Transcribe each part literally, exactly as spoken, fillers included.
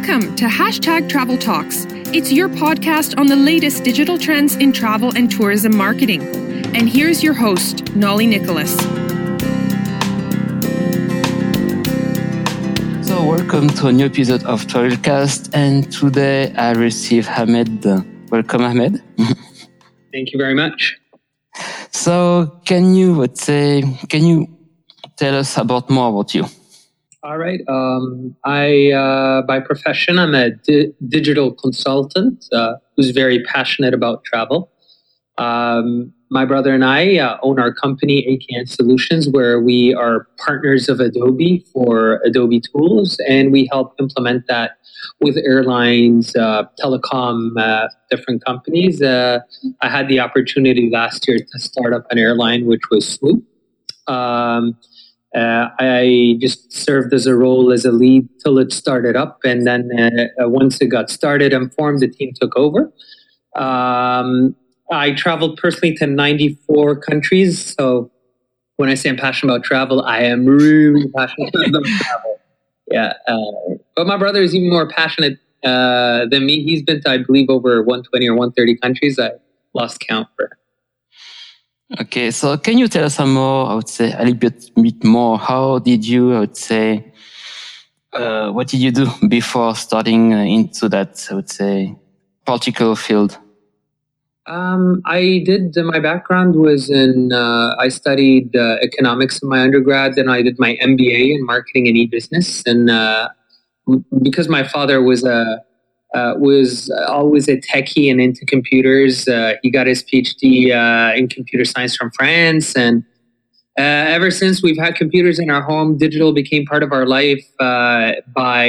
Welcome to Hashtag Travel Talks. It's your podcast on the latest digital trends in travel and tourism marketing. And here's your host, Nolly Nicholas. So welcome to a new episode of Travelcast. And today I receive Ahmed. Welcome, Ahmed. Thank you very much. So can you, let's say, can you tell us about more about you? All right. Um, I, uh, by profession, I'm a di- digital consultant uh, who's very passionate about travel. Um, my brother and I uh, own our company, A K N Solutions, where we are partners of Adobe for Adobe tools, and we help implement that with airlines, uh, telecom, uh, different companies. Uh, I had the opportunity last year to start up an airline, which was Swoop. Um, Uh, I just served as a role as a lead till it started up. And then uh, once it got started and formed, the team took over. Um, I traveled personally to ninety-four countries. So when I say I'm passionate about travel, I am really passionate about travel. Yeah. Uh, but my brother is even more passionate uh, than me. He's been to, I believe, over one hundred twenty or one hundred thirty countries. I lost count for him. Okay, so can you tell us some more, I would say, a little bit, bit more? How did you, I would say, uh, what did you do before starting into that, I would say, particular field? Um, I did, my background was in, uh, I studied uh, economics in my undergrad, and I did my M B A in marketing and e-business. And uh, because my father was a Uh, was always a techie and into computers. Uh, he got his P H D uh, in computer science from France. And uh, ever since we've had computers in our home, digital became part of our life uh, by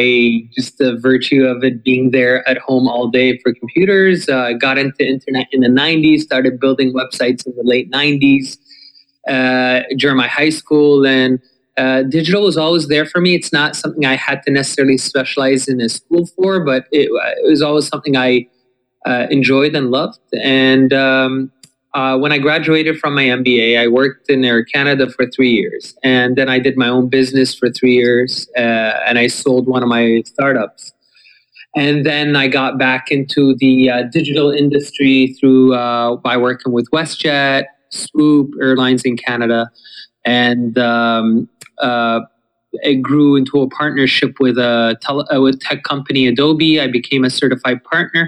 just the virtue of it being there at home all day for computers. Uh, got into internet in the nineties, started building websites in the late nineties uh, during my high school. And Uh, digital was always there for me. It's not something I had to necessarily specialize in a school for, but it, it was always something I uh, enjoyed and loved. And um, uh, when I graduated from my M B A, I worked in Air Canada for three years. And then I did my own business for three years uh, and I sold one of my startups. And then I got back into the uh, digital industry through uh, by working with WestJet, Swoop, Airlines in Canada. And um, Uh, it grew into a partnership with a tele- uh, with tech company Adobe. I became a certified partner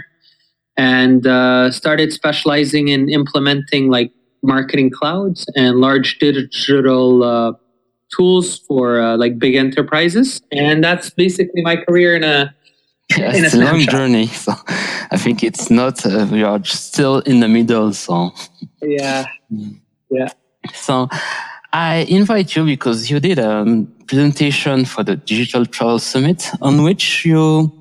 and uh, started specializing in implementing like marketing clouds and large digital uh, tools for uh, like big enterprises. And that's basically my career in a. Yeah, in it's a long snapshot. Journey. So I think it's not. Uh, we are still in the middle. So yeah, yeah. So. I invite you because you did a presentation for the Digital Travel Summit on which you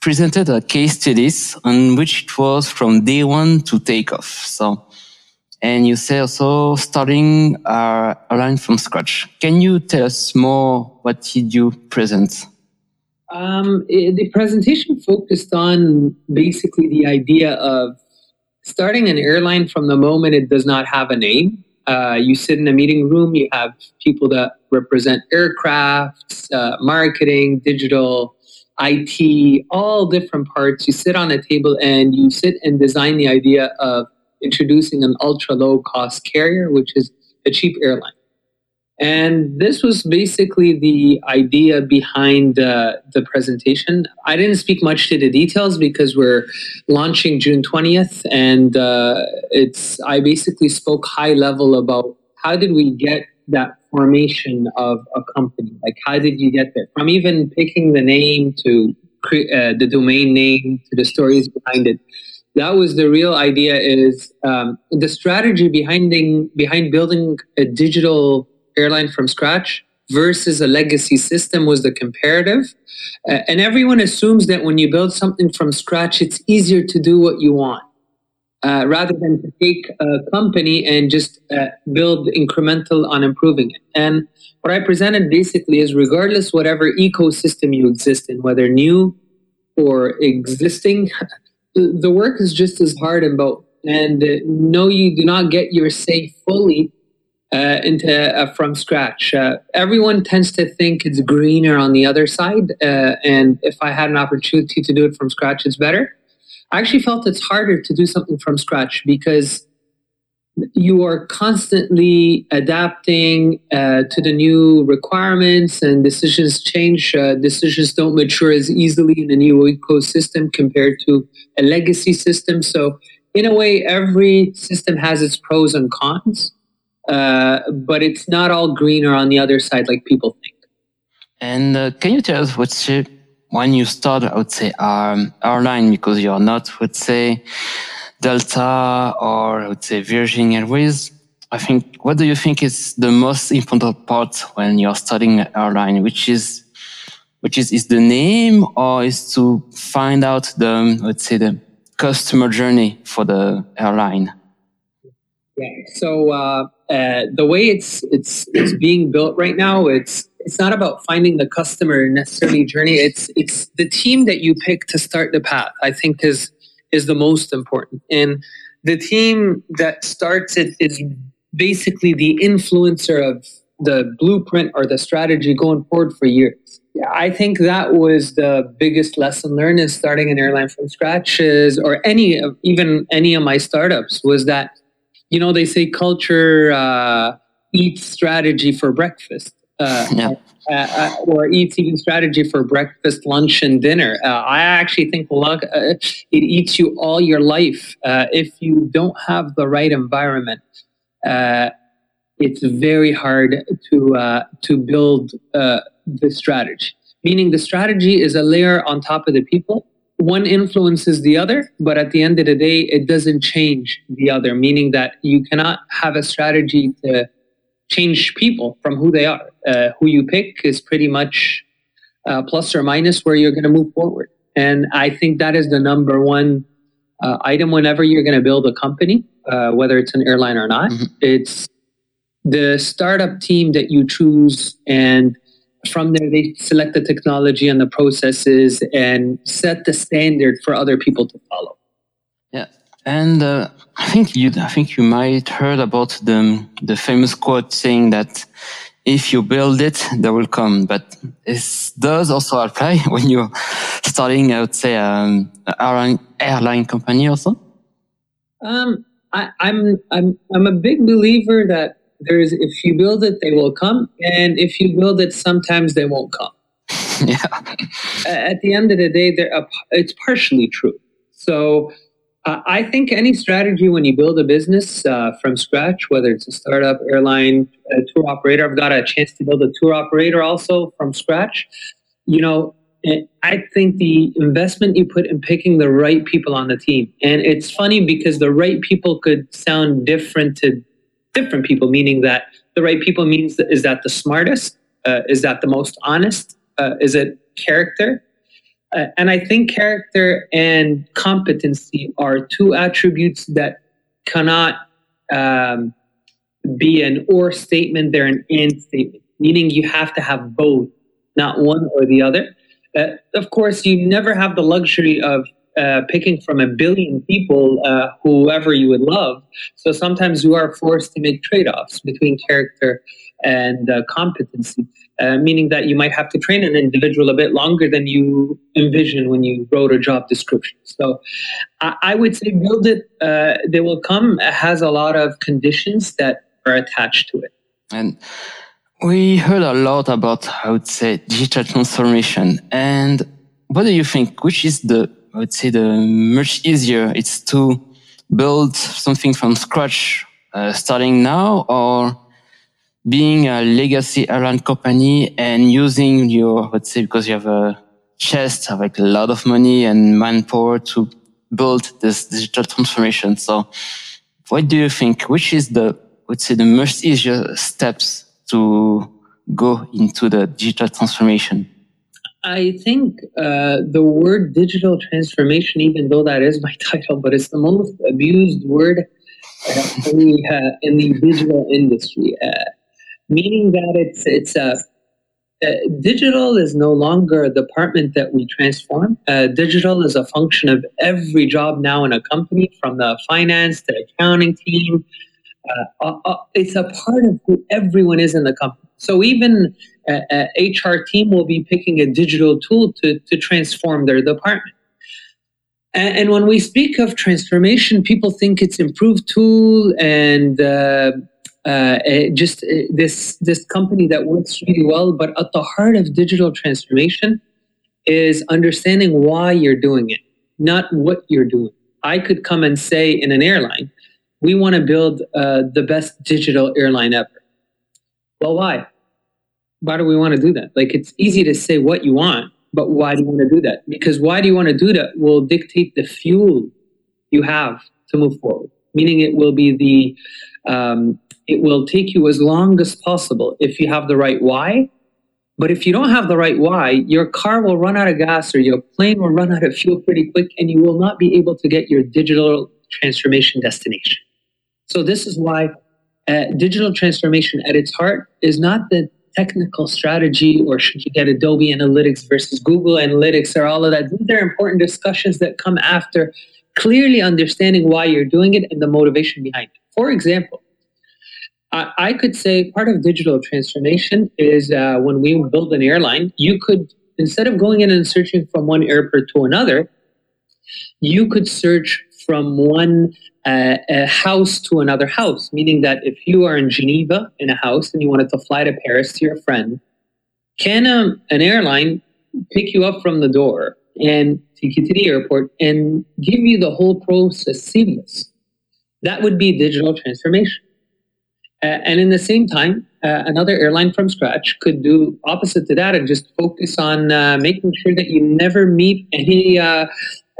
presented a case studies on which it was from day one to take off. So, and you say also starting uh, a line from scratch. Can you tell us more? What did you present? Um, the presentation focused on basically the idea of starting an airline from the moment it does not have a name. Uh, you sit in a meeting room, you have people that represent aircrafts, uh, marketing, digital, I T, all different parts. You sit on a table and you sit and design the idea of introducing an ultra-low-cost carrier, which is a cheap airline. And this was basically the idea behind uh, the presentation. I didn't speak much to the details because we're launching June twentieth. And uh, it's I basically spoke high level about how did we get that formation of a company? Like, how did you get there? From even picking the name to cre- uh, the domain name to the stories behind it. That was the real idea is um, the strategy behind, the, behind building a digital airline from scratch versus a legacy system was the comparative. Uh, and everyone assumes that when you build something from scratch, it's easier to do what you want uh, rather than to take a company and just uh, build incremental on improving it. And what I presented basically is regardless whatever ecosystem you exist in, whether new or existing, the work is just as hard in both. And uh, no, you do not get your say fully uh, into uh, from scratch. Uh, everyone tends to think it's greener on the other side, uh, and if I had an opportunity to do it from scratch, it's better. I actually felt it's harder to do something from scratch because you are constantly adapting uh, to the new requirements, and decisions change. Uh, decisions don't mature as easily in a new ecosystem compared to a legacy system. So in a way, every system has its pros and cons, uh, but it's not all greener on the other side like people think. And uh, can you tell us what's your, when you start, I would say, um, airline, because you're not, let's say, Delta or I would say Virgin Airways, I think, what do you think is the most important part when you're starting an airline, which is, which is, is the name, or is to find out the, let's say, the customer journey for the airline? Yeah. So, uh, uh, the way it's, it's, it's being built right now, it's, it's not about finding the customer necessarily journey. It's, it's the team that you pick to start the path, I think is, is the most important. And the team that starts it is basically the influencer of the blueprint or the strategy going forward for years. Yeah, I think that was the biggest lesson learned in starting an airline from scratch is, or any of, even any of my startups, was that, you know, they say culture uh, eats strategy for breakfast. Uh, yeah. uh, uh, or eats eating strategy for breakfast, lunch, and dinner. Uh, I actually think luck, uh, it eats you all your life. Uh, if you don't have the right environment, uh, it's very hard to uh, to build uh, the strategy. Meaning the strategy is a layer on top of the people. One influences the other, but at the end of the day, it doesn't change the other. Meaning that you cannot have a strategy to change people from who they are. Uh, who you pick is pretty much uh, plus or minus where you're going to move forward. And I think that is the number one uh, item whenever you're going to build a company, uh, whether it's an airline or not. Mm-hmm. It's the startup team that you choose, and from there they select the technology and the processes and set the standard for other people to follow. Yeah. And uh, I think you, I think you might heard about the the famous quote saying that if you build it, they will come. But it does also apply when you're starting, I would say, um, an airline, airline company also. Um, I, I'm I'm I'm a big believer that there is, if you build it, they will come, and if you build it, sometimes they won't come. Yeah. At the end of the day, they're a, it's partially true. So. Uh, I think any strategy when you build a business uh, from scratch, whether it's a startup, airline, a tour operator, I've got a chance to build a tour operator also from scratch. You know, I think the investment you put in picking the right people on the team, and it's funny because the right people could sound different to different people, meaning that the right people means, that, is that the smartest? Uh, is that the most honest? Uh, is it character? Uh, and I think character and competency are two attributes that cannot um, be an or statement. They're an and statement, meaning you have to have both, not one or the other. Uh, of course, you never have the luxury of uh, picking from a billion people, uh, whoever you would love. So sometimes you are forced to make trade-offs between character and uh, competency. Uh, meaning that you might have to train an individual a bit longer than you envisioned when you wrote a job description. So I, I would say build it, uh, they will come. It has a lot of conditions that are attached to it. And we heard a lot about, I would say, digital transformation. And what do you think, which is the, I would say, the much easier it's to build something from scratch uh, starting now, or being a legacy airline company and using your, let's say, because you have a chest of like a lot of money and manpower to build this digital transformation? So what do you think, which is the, let's say, the most easier steps to go into the digital transformation? I think uh, the word digital transformation, even though that is my title, but it's the most abused word uh, in, uh, in the digital industry. Uh, Meaning that it's it's a uh, digital is no longer a department that we transform. Uh, digital is a function of every job now in a company, from the finance to accounting team Uh, uh, it's a part of who everyone is in the company. So even uh, uh, H R team will be picking a digital tool to, to transform their department. And, and when we speak of transformation, people think it's improved tool and uh, uh, just uh, this, this company that works really well. But at the heart of digital transformation is understanding why you're doing it, not what you're doing. I could come and say in an airline, we want to build uh, the best digital airline ever. Well, why? Why do we want to do that? Like, it's easy to say what you want, but why do you want to do that? Because why do you want to do that will dictate the fuel you have to move forward. Meaning it will be the, um, it will take you as long as possible if you have the right why. But if you don't have the right why, your car will run out of gas or your plane will run out of fuel pretty quick, and you will not be able to get your digital transformation destination. So this is why uh, digital transformation at its heart is not the technical strategy or should you get Adobe Analytics versus Google Analytics or all of that. These are important discussions that come after clearly understanding why you're doing it and the motivation behind it. For example, I, I could say part of digital transformation is uh, when we build an airline, you could, instead of going in and searching from one airport to another, you could search from one uh, a house to another house, meaning that if you are in Geneva in a house and you wanted to fly to Paris to your friend, can a, an airline pick you up from the door and take you to the airport and give you the whole process seamless? That would be digital transformation. Uh, and in the same time, uh, another airline from scratch could do opposite to that and just focus on uh, making sure that you never meet any uh,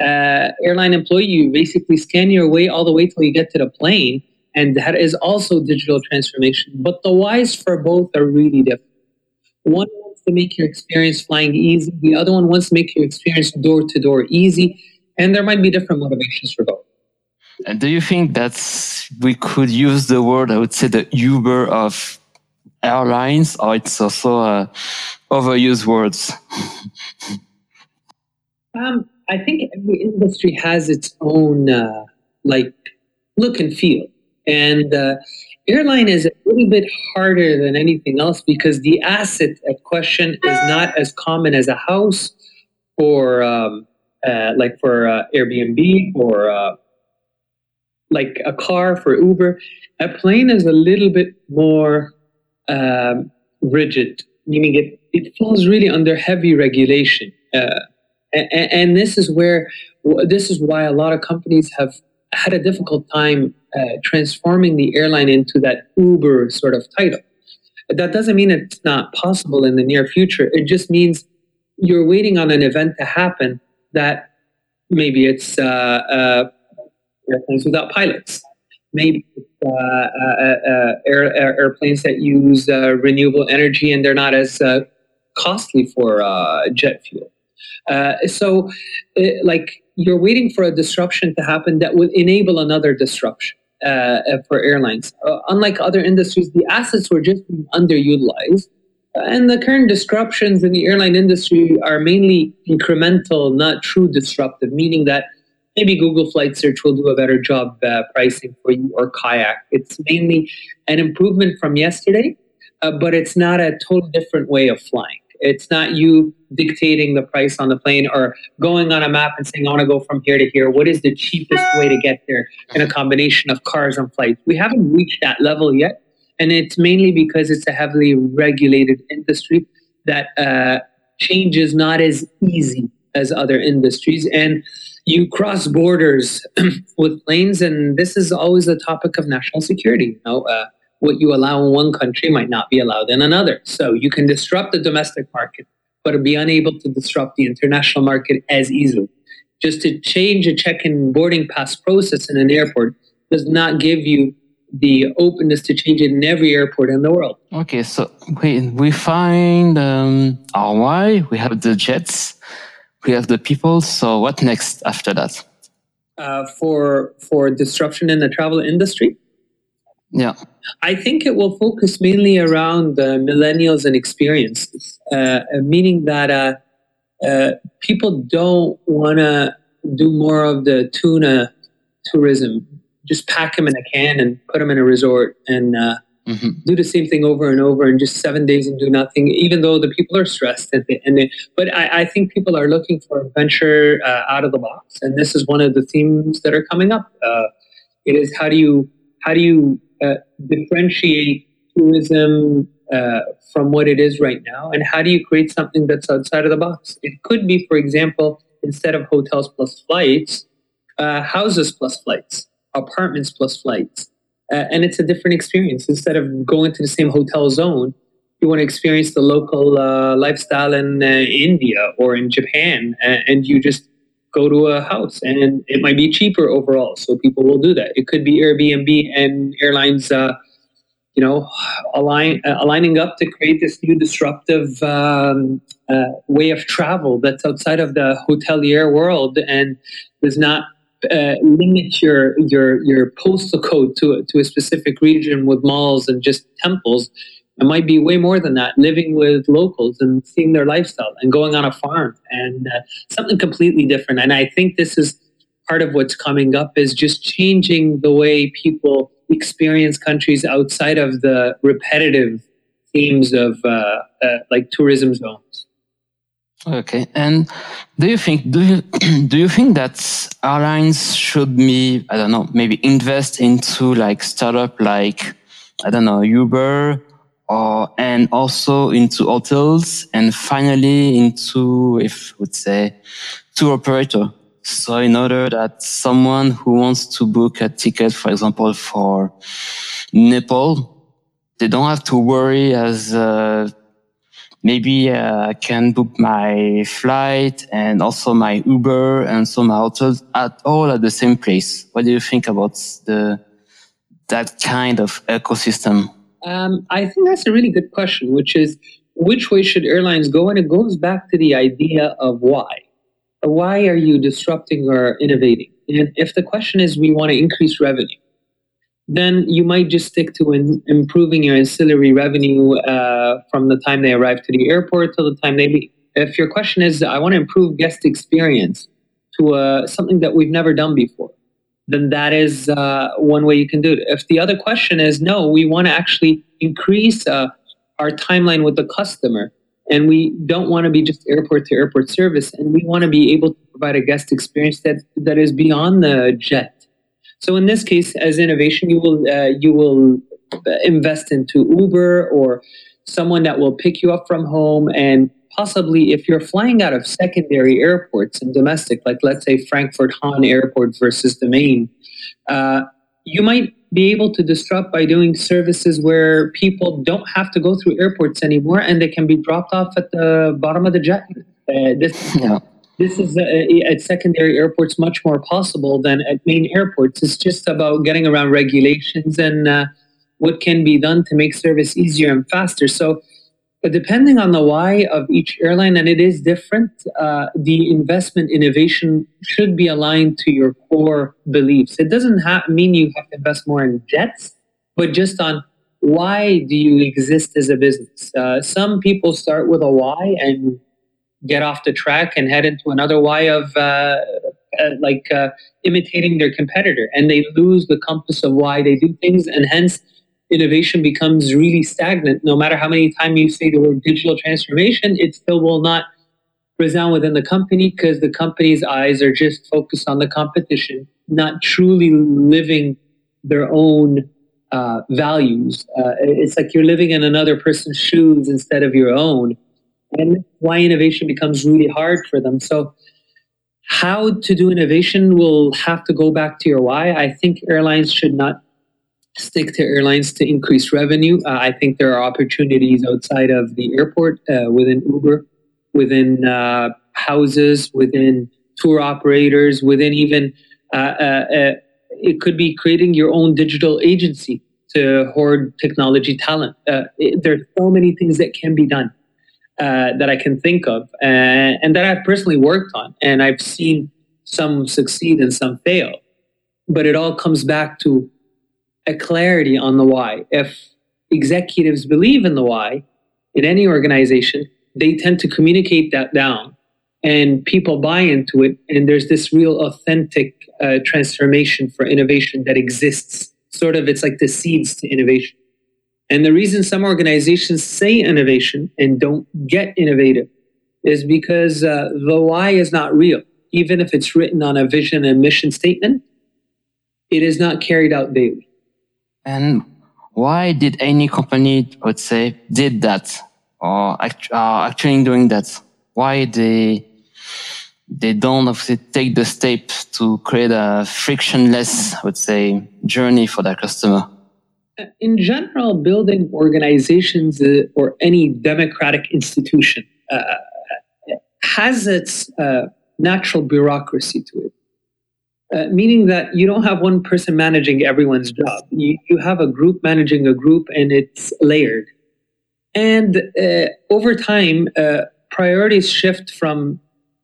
Uh, airline employee. You basically scan your way all the way till you get to the plane, and that is also digital transformation. But the whys for both are really different. One wants to make your experience flying easy, the other one wants to make your experience door to door easy, and there might be different motivations for both. And do you think that's, we could use the word, I would say, the Uber of airlines, or it's also uh, overused words? um. I think every industry has its own uh, like look and feel, and uh, airline is a little bit harder than anything else because the asset at question is not as common as a house or um, uh, like for uh, Airbnb or uh, like a car for Uber. A plane is a little bit more um, rigid, meaning it, it falls really under heavy regulation. Uh, And this is where, this is why a lot of companies have had a difficult time uh, transforming the airline into that Uber sort of title. That doesn't mean it's not possible in the near future. It just means you're waiting on an event to happen that maybe it's uh, uh, airplanes without pilots. Maybe it's uh, uh, uh, air, airplanes that use uh, renewable energy and they're not as uh, costly for uh, jet fuel. Uh, so, uh, like, you're waiting for a disruption to happen that will enable another disruption uh, for airlines. Uh, unlike other industries, the assets were just underutilized. Uh, and the current disruptions in the airline industry are mainly incremental, not true disruptive, meaning that maybe Google Flight Search will do a better job uh, pricing for you, or Kayak. It's mainly an improvement from yesterday, uh, but it's not a totally different way of flying. It's not you dictating the price on the plane or going on a map and saying, I want to go from here to here. What is the cheapest way to get there in a combination of cars and flights? We haven't reached that level yet. And it's mainly because it's a heavily regulated industry that uh, change is not as easy as other industries. And you cross borders with planes. And this is always a topic of national security. You know, uh, what you allow in one country might not be allowed in another. So you can disrupt the domestic market, but be unable to disrupt the international market as easily. Just to change a check-in boarding pass process in an airport does not give you the openness to change it in every airport in the world. Okay, so we, we find um, our why, we have the jets, we have the people, so what next after that? Uh, for for disruption in the travel industry? Yeah, I think it will focus mainly around uh, millennials and experiences, uh, meaning that uh, uh, people don't want to do more of the tuna tourism just pack them in a can and put them in a resort and uh, mm-hmm. do the same thing over and over and just seven days and do nothing, even though the people are stressed. And they, and they, but I, I think people are looking for adventure uh, out of the box. And this is one of the themes that are coming up. Uh, it is how do you, how do you uh, differentiate tourism uh, from what it is right now? And how do you create something that's outside of the box? It could be, for example, instead of hotels plus flights, uh, houses plus flights, apartments plus flights. Uh, and it's a different experience. Instead of going to the same hotel zone, you want to experience the local uh, lifestyle in uh, India or in Japan. Uh, and you just go to a house and it might be cheaper overall. So people will do that. It could be Airbnb and airlines, uh, you know, align, uh, aligning up to create this new disruptive um, uh, way of travel that's outside of the hotelier world and does not uh, limit your your your postal code to to a specific region with malls and just temples. It might be way more than that. Living with locals and seeing their lifestyle and going on a farm and uh, something completely different. And I think this is part of what's coming up is just changing the way people experience countries outside of the repetitive themes of uh, uh, like tourism zones. Okay, and do you think do you do you think that airlines should be I don't know maybe invest into like startup like I don't know Uber or and also into hotels and finally into if I would say tour operator? So in order that someone who wants to book a ticket, for example, for Nepal, they don't have to worry as uh, maybe uh, I can book my flight and also my Uber and so my hotels at all at the same place. What do you think about the that kind of ecosystem? Um, I think that's a really good question, which is which way should airlines go? And it goes back to the idea of why. Why are you disrupting or innovating? And if the question is we want to increase revenue, then you might just stick to in, improving your ancillary revenue uh, from the time they arrive to the airport till the time they leave. If your question is I want to improve guest experience to uh, something that we've never done before, then that is uh, one way you can do it. If the other question is no, we want to actually increase uh, our timeline with the customer, and we don't want to be just airport to airport service, and we want to be able to provide a guest experience that, that is beyond the jet. So in this case, as innovation, you will uh, you will invest into Uber or someone that will pick you up from home, and possibly if you're flying out of secondary airports and domestic, like let's say Frankfurt Hahn Airport versus the main, uh, you might be able to disrupt by doing services where people don't have to go through airports anymore and they can be dropped off at the bottom of the jet. Uh, this, yeah. this is uh, at secondary airports much more possible than at main airports. It's just about getting around regulations and uh, what can be done to make service easier and faster. So but depending on the why of each airline, and it is different, uh, the investment innovation should be aligned to your core beliefs. It doesn't ha- mean you have to invest more in jets, but just on why do you exist as a business? Uh, some people start with a why and get off the track and head into another why of uh, uh, like uh, imitating their competitor, and they lose the compass of why they do things, and hence innovation becomes really stagnant. No matter how many times you say the word digital transformation, it still will not resound within the company because the company's eyes are just focused on the competition, not truly living their own uh, values. Uh, it's like you're living in another person's shoes instead of your own. And why innovation becomes really hard for them. So how to do innovation will have to go back to your why. I think airlines should not stick to airlines to increase revenue. Uh, I think there are opportunities outside of the airport, uh, within Uber, within uh, houses, within tour operators, within even, uh, uh, uh, it could be creating your own digital agency to hoard technology talent. Uh, it, there are so many things that can be done uh, that I can think of uh, and that I've personally worked on. And I've seen some succeed and some fail. But it all comes back to a clarity on the why. If executives believe in the why in any organization, they tend to communicate that down and people buy into it. And there's this real authentic uh, transformation for innovation that exists. Sort of, it's like the seeds to innovation. And the reason some organizations say innovation and don't get innovative is because uh, the why is not real. Even if it's written on a vision and mission statement, it is not carried out daily. And why did any company, I would say, did that or act- uh, actually doing that? Why they they don't obviously take the step to create a frictionless, I would say, journey for their customer? In general, building organizations uh, or any democratic institution uh, has its uh, natural bureaucracy to it. Uh, meaning that you don't have one person managing everyone's job. You, you have a group managing a group, and it's layered. And uh, over time, uh, priorities shift from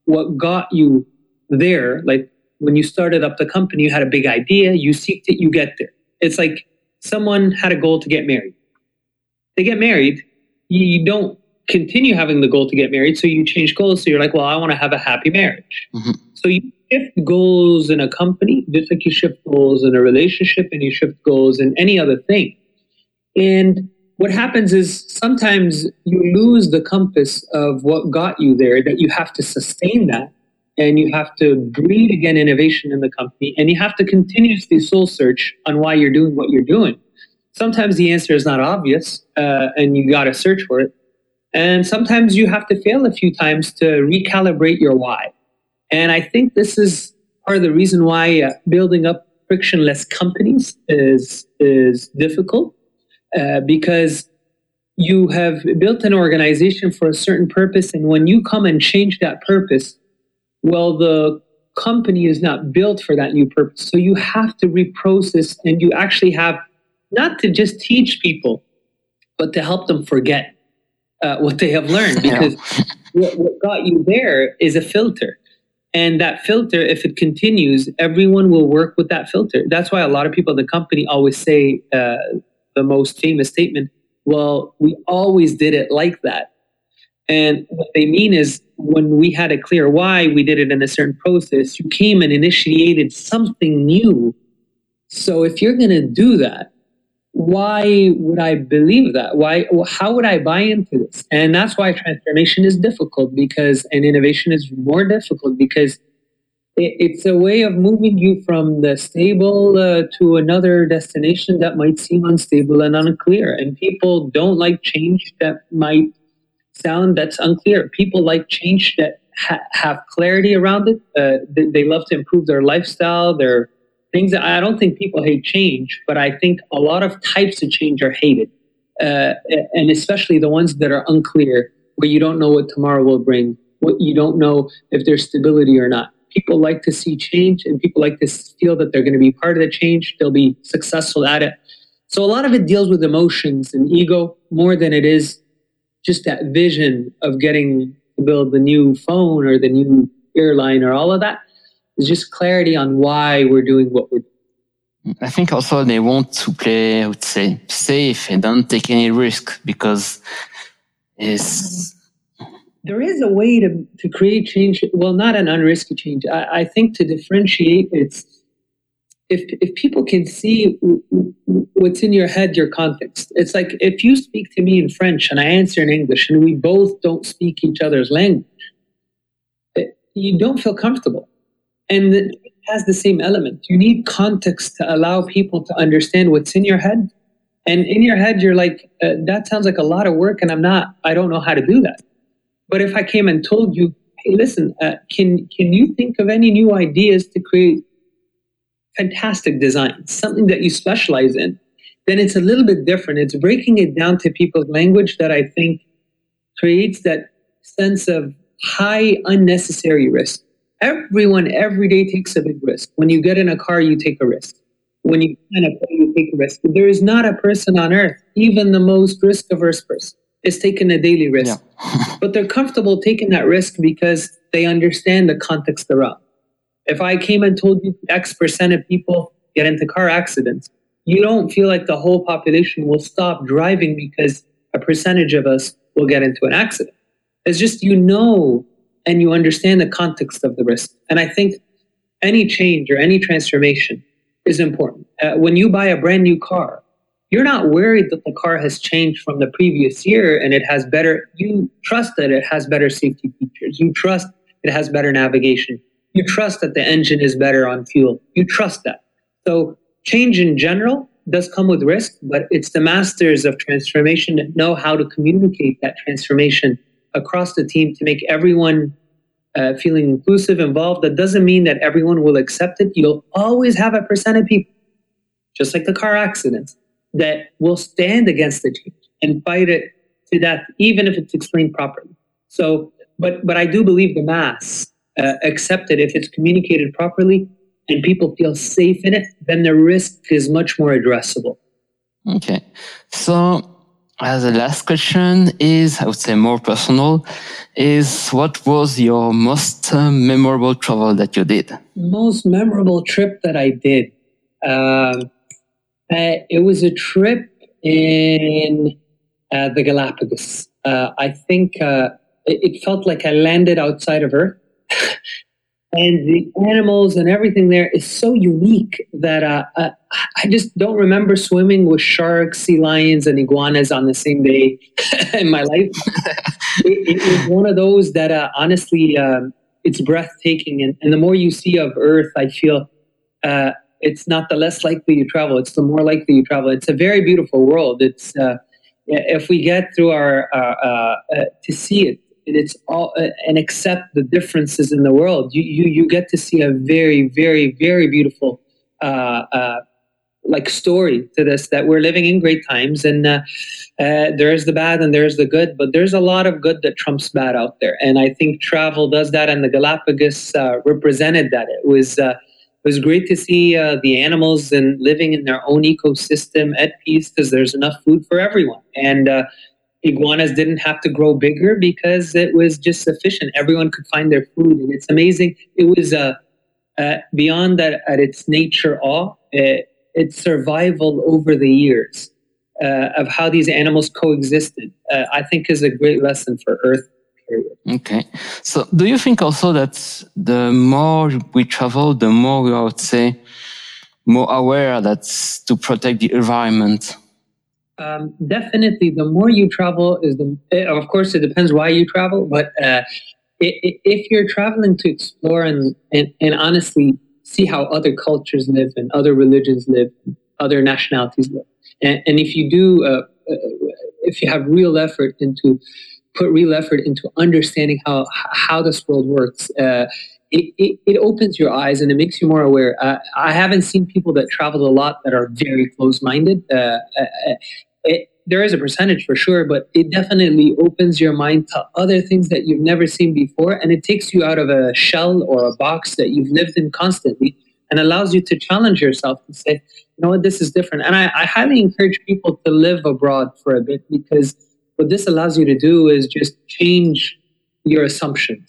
what got you there. Like when you started up the company, you had a big idea, you seeked it, you get there. It's like someone had a goal to get married. They get married. You don't continue having the goal to get married, so you change goals. So you're like, well, I want to have a happy marriage. Mm-hmm. So you shift goals in a company, just like you shift goals in a relationship and you shift goals in any other thing. And what happens is sometimes you lose the compass of what got you there, that you have to sustain that and you have to breed again innovation in the company and you have to continuously soul search on why you're doing what you're doing. Sometimes the answer is not obvious uh, and you got to search for it. And sometimes you have to fail a few times to recalibrate your why. And I think this is part of the reason why uh, building up frictionless companies is is difficult, uh, because you have built an organization for a certain purpose, and when you come and change that purpose, well, the company is not built for that new purpose. So you have to reprocess, and you actually have not to just teach people, but to help them forget uh, what they have learned, because yeah. what, what got you there is a filter. And that filter, if it continues, everyone will work with that filter. That's why a lot of people in the company always say uh, the most famous statement, well, we always did it like that. And what they mean is when we had a clear why, we did it in a certain process, you came and initiated something new. So if you're going to do that, why would I believe that? Why? How would I buy into this? And that's why transformation is difficult, because, and innovation is more difficult because it, it's a way of moving you from the stable uh, to another destination that might seem unstable and unclear. And people don't like change that might sound that's unclear. People like change that ha- have clarity around it. Uh, they, they love to improve their lifestyle, their things. I don't think people hate change, but I think a lot of types of change are hated, uh, and especially the ones that are unclear, where you don't know what tomorrow will bring, what you don't know if there's stability or not. People like to see change, and people like to feel that they're going to be part of the change, they'll be successful at it. So a lot of it deals with emotions and ego more than it is just that vision of getting to build the new phone or the new airline or all of that. It's just clarity on why we're doing what we're doing. I think also they want to play, I would say, safe and don't take any risk, because it's... There is a way to, to create change, well, not an unrisky change. I, I think to differentiate, it's if if people can see what's in your head, your context. It's like if you speak to me in French and I answer in English and we both don't speak each other's language, you don't feel comfortable. And it has the same element. You need context to allow people to understand what's in your head. And in your head, you're like, uh, that sounds like a lot of work, and I'm not, I don't know how to do that. But if I came and told you, hey, listen, uh, can can you think of any new ideas to create fantastic designs, something that you specialize in, then it's a little bit different. It's breaking it down to people's language that I think creates that sense of high unnecessary risk. Everyone every day takes a big risk. When you get in a car, you take a risk. When you plan a plane, you take a risk. There is not a person on earth, even the most risk-averse person, is taking a daily risk. Yeah. But they're comfortable taking that risk because they understand the context around. If I came and told you X percent of people get into car accidents, you don't feel like the whole population will stop driving because a percentage of us will get into an accident. It's just, you know, and you understand the context of the risk. And I think any change or any transformation is important. Uh, when you buy a brand new car, you're not worried that the car has changed from the previous year and it has better, you trust that it has better safety features. You trust it has better navigation. You trust that the engine is better on fuel. You trust that. So change in general does come with risk, but it's the masters of transformation that know how to communicate that transformation across the team to make everyone uh, feeling inclusive, involved. That doesn't mean that everyone will accept it. You'll always have a percent of people, just like the car accidents, that will stand against the change and fight it to death, even if it's explained properly. So, but but I do believe the mass uh, accept it if it's communicated properly and people feel safe in it, then the risk is much more addressable. Okay. So as a last question is, I would say more personal, is what was your most uh, memorable travel that you did? Most memorable trip that I did. Um, Uh, it was a trip in uh, the Galapagos. Uh, I think uh, it, it felt like I landed outside of Earth. And the animals and everything there is so unique that uh, uh, I just don't remember swimming with sharks, sea lions, and iguanas on the same day in my life. it, it was one of those that uh, honestly, uh, it's breathtaking. And, and the more you see of Earth, I feel... Uh, It's not the less likely you travel. It's the more likely you travel. It's a very beautiful world. It's uh, if we get through our uh, uh, uh, to see it and it's all uh, and accept the differences in the world. You you you get to see a very very very beautiful uh, uh, like story to this that we're living in great times and uh, uh, there's the bad and there's the good, but there's a lot of good that trumps bad out there. And I think travel does that, and the Galapagos uh, represented that. It was. Uh, It was great to see uh, the animals and living in their own ecosystem at peace because there's enough food for everyone. And uh, iguanas didn't have to grow bigger because it was just sufficient. Everyone could find their food, and it's amazing. It was uh, uh, beyond that at its nature awe, it, its survival over the years uh, of how these animals coexisted, uh, I think is a great lesson for Earth. Okay. So do you think also that the more we travel, the more we are, say, more aware that to protect the environment? Um, definitely. The more you travel is the, of course, it depends why you travel, but uh, if you're traveling to explore and, and, and honestly see how other cultures live and other religions live, other nationalities live. And, and if you do, uh, if you have real effort into put real effort into understanding how how this world works, uh, it, it, it opens your eyes and it makes you more aware. Uh, I haven't seen people that travel a lot that are very close-minded. Uh, it, there is a percentage for sure, but it definitely opens your mind to other things that you've never seen before, and it takes you out of a shell or a box that you've lived in constantly and allows you to challenge yourself and say, you know what, this is different. And I, I highly encourage people to live abroad for a bit, because what this allows you to do is just change your assumptions.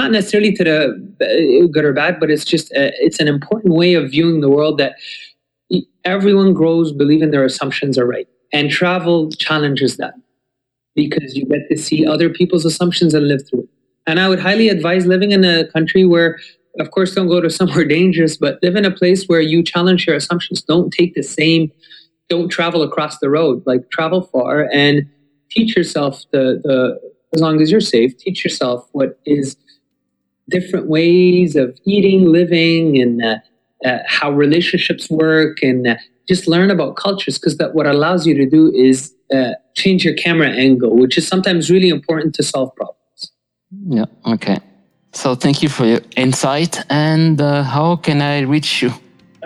Not necessarily to the good or bad, but it's just, a, it's an important way of viewing the world that everyone grows believing their assumptions are right. And travel challenges that because you get to see other people's assumptions and live through it. And I would highly advise living in a country where, of course, don't go to somewhere dangerous, but live in a place where you challenge your assumptions. Don't take the same... Don't travel across the road, like travel far and teach yourself the, the, as long as you're safe, teach yourself what is different ways of eating, living, and uh, uh, how relationships work, and uh, just learn about cultures, because that what allows you to do is uh, change your camera angle, which is sometimes really important to solve problems. Yeah, okay. So thank you for your insight, and uh, how can I reach you?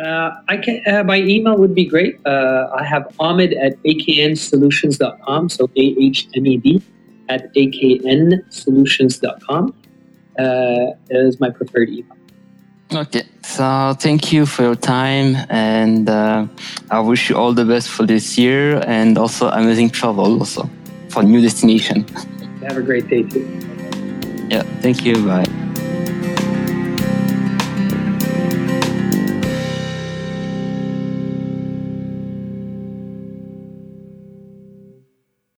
Uh, I can, uh, my email would be great. Uh, I have Ahmed at A K N Solutions dot com, so A H M E D at A K N Solutions dot com uh, is my preferred email. Okay, so thank you for your time, and uh, I wish you all the best for this year, and also amazing travel also for new destination. Have a great day too. Yeah, thank you, bye.